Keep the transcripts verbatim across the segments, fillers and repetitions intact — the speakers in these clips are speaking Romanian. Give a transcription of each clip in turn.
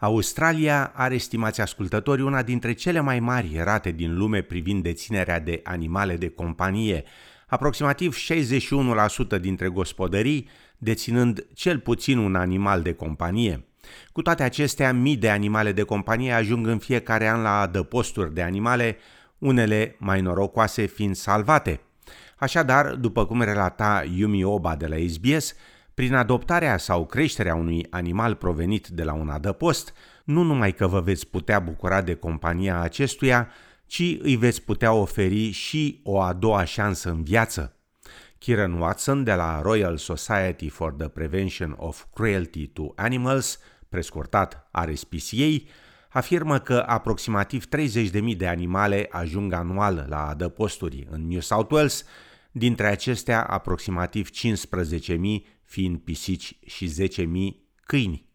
Australia are, estimați ascultători, una dintre cele mai mari rate din lume privind deținerea de animale de companie, aproximativ șaizeci și unu la sută dintre gospodării deținând cel puțin un animal de companie. Cu toate acestea, mii de animale de companie ajung în fiecare an la adăposturi de animale, unele mai norocoase fiind salvate. Așadar, după cum relata Yumi Oba de la S B S, prin adoptarea sau creșterea unui animal provenit de la un adăpost, nu numai că vă veți putea bucura de compania acestuia, ci îi veți putea oferi și o a doua șansă în viață. Kieran Watson de la Royal Society for the Prevention of Cruelty to Animals, prescurtat R S P C A, afirmă că aproximativ treizeci de mii de animale ajung anual la adăposturi în New South Wales, dintre acestea aproximativ cincisprezece mii fiind pisici și zece mii câini.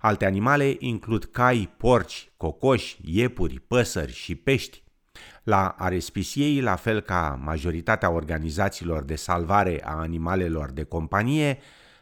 Alte animale includ cai, porci, cocoși, iepuri, păsări și pești. La R S P C A, la fel ca majoritatea organizațiilor de salvare a animalelor de companie,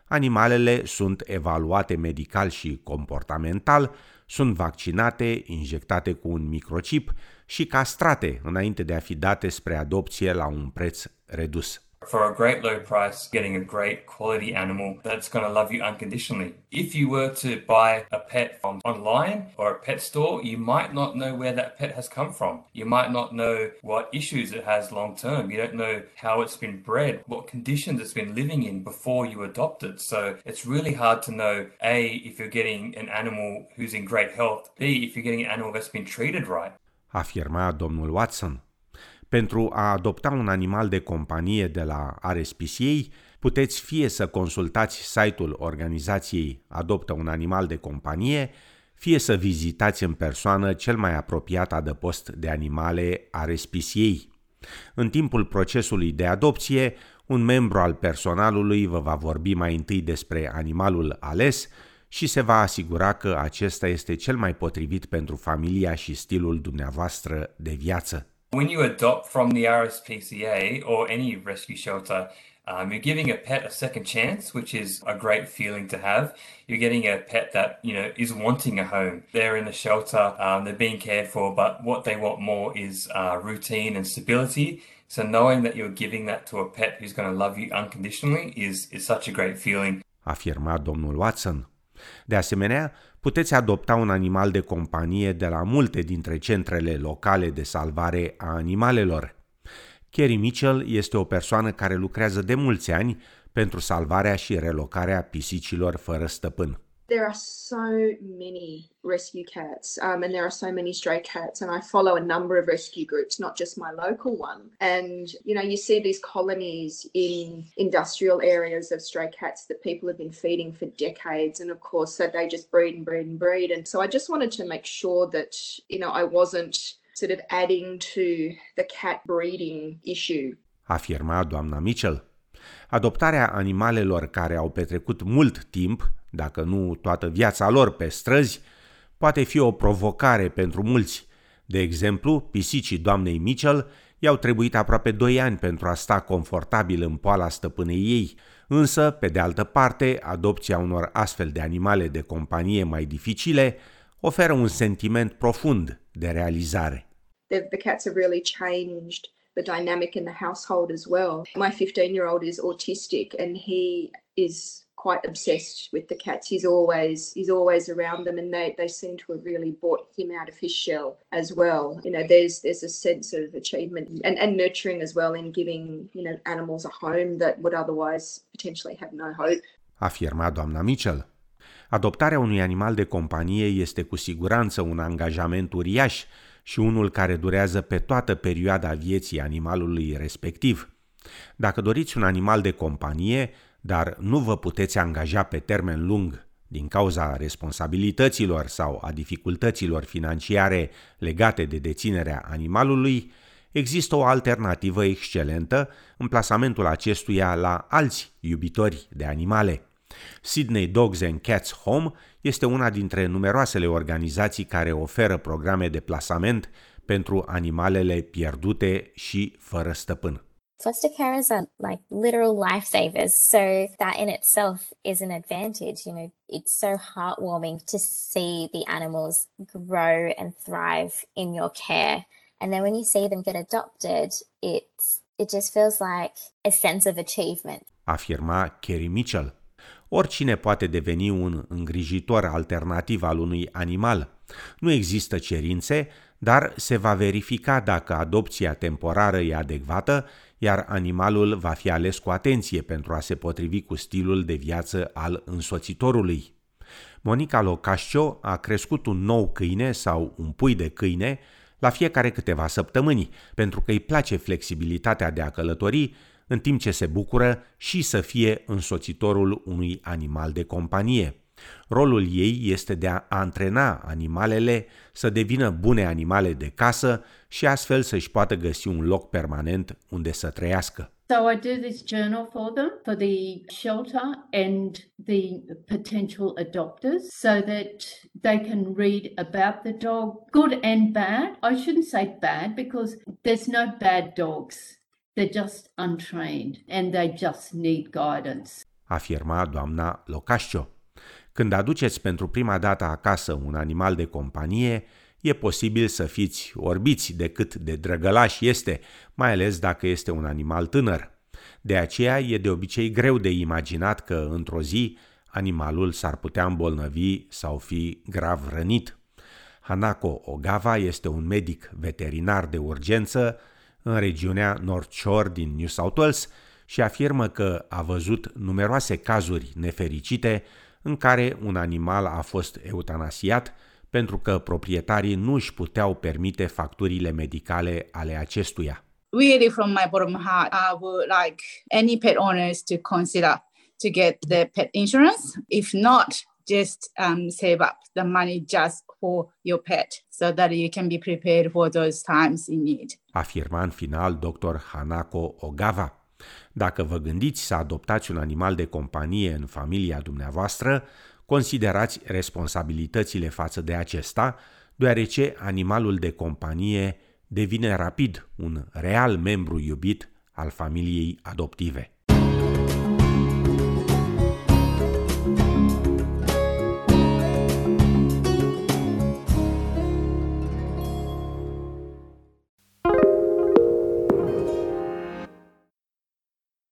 animalele sunt evaluate medical și comportamental, sunt vaccinate, injectate cu un microchip și castrate înainte de a fi date spre adopție la un preț redus. For a great low price, getting a great quality animal that's going to love you unconditionally. If you were to buy a pet from online or a pet store, you might not know where that pet has come from. You might not know what issues it has long term. You don't know how it's been bred, what conditions it's been living in before you adopt it. So it's really hard to know, A, if you're getting an animal who's in great health, B, if you're getting an animal that's been treated right. Afirma domnul Watson. Pentru a adopta un animal de companie de la R S P C A, puteți fie să consultați site-ul organizației Adoptă un animal de companie, fie să vizitați în persoană cel mai apropiat adăpost de animale R S P C A. În timpul procesului de adopție, un membru al personalului vă va vorbi mai întâi despre animalul ales și se va asigura că acesta este cel mai potrivit pentru familia și stilul dumneavoastră de viață. When you adopt from the R S P C A or any rescue shelter, um, you're giving a pet a second chance, which is a great feeling to have. You're getting a pet that, you know, is wanting a home. They're in the shelter, um, they're being cared for, but what they want more is uh, routine and stability. So knowing that you're giving that to a pet who's going to love you unconditionally is, is such a great feeling. Afirma domnul Watson. De asemenea, puteți adopta un animal de companie de la multe dintre centrele locale de salvare a animalelor. Kerry Mitchell este o persoană care lucrează de mulți ani pentru salvarea și relocarea pisicilor fără stăpân. There are so many rescue cats um, and there are so many stray cats, and I follow a number of rescue groups, not just my local one. And, you know, you see these colonies in industrial areas of stray cats that people have been feeding for decades. And, of course, so they just breed and breed and breed. And so I just wanted to make sure that, you know, I wasn't sort of adding to the cat breeding issue. Afirma doamna Mitchell. Adoptarea animalelor care au petrecut mult timp, dacă nu toată viața lor, pe străzi, poate fi o provocare pentru mulți. De exemplu, pisicii doamnei Mitchell i-au trebuit aproape doi ani pentru a sta confortabil în poala stăpânei ei, însă, pe de altă parte, adopția unor astfel de animale de companie mai dificile oferă un sentiment profund de realizare. The, the cats have really changed the dynamic in the household as well. My fifteen-year-old is autistic and he is quite obsessed with the cats. He's always he's always around them, and they, they seem to have really brought him out of his shell as well. You know, there's there's a sense of achievement and, and nurturing as well in giving, you know, animals a home that would otherwise potentially have no hope. Afirma doamna Mitchell. Adoptarea unui animal de companie este cu siguranță un angajament uriaș și unul care durează pe toată perioada vieții animalului respectiv. Dacă doriți un animal de companie, dar nu vă puteți angaja pe termen lung din cauza responsabilităților sau a dificultăților financiare legate de deținerea animalului, există o alternativă excelentă în plasamentul acestuia la alți iubitori de animale. Sydney Dogs and Cats Home este una dintre numeroasele organizații care oferă programe de plasament pentru animalele pierdute și fără stăpân. Foster carers are like literal lifesavers. So that in itself is an advantage. You know, it's so heartwarming to see the animals grow and thrive in your care. And then when you see them get adopted, it's, it just feels like a sense of achievement. Afirma Kerry Mitchell. Oricine poate deveni un îngrijitor alternativ al unui animal. Nu există cerințe, dar se va verifica dacă adopția temporară e adecvată, iar animalul va fi ales cu atenție pentru a se potrivi cu stilul de viață al însoțitorului. Monica Locascio a crescut un nou câine sau un pui de câine la fiecare câteva săptămâni, pentru că îi place flexibilitatea de a călători, în timp ce se bucură și să fie însoțitorul unui animal de companie. Rolul ei este de a antrena animalele să devină bune animale de casă și astfel să-și poată găsi un loc permanent unde să trăiască. So I do this journal for them, for the shelter and the potential adopters, so that they can read about the dog, good and bad. I shouldn't say bad because there's no bad dogs. They're just untrained and they just need guidance. Afirma doamna Locascio. Când aduceți pentru prima dată acasă un animal de companie, e posibil să fiți orbiți de cât de drăgălaș este, mai ales dacă este un animal tânăr. De aceea e de obicei greu de imaginat că într-o zi animalul s-ar putea îmbolnăvi sau fi grav rănit. Hanako Ogawa este un medic veterinar de urgență în regiunea North Shore din New South Wales și afirmă că a văzut numeroase cazuri nefericite în care un animal a fost eutanasiat pentru că proprietarii nu își puteau permite facturile medicale ale acestuia. Really from my bottom heart, I would like any pet owners to consider to get their pet insurance. If not, just um, save up the money just for your pet so that you can be prepared for those times in need. Afirma în final doctor Hanako Ogawa. Dacă vă gândiți să adoptați un animal de companie în familia dumneavoastră, considerați responsabilitățile față de acesta, deoarece animalul de companie devine rapid un real membru iubit al familiei adoptive.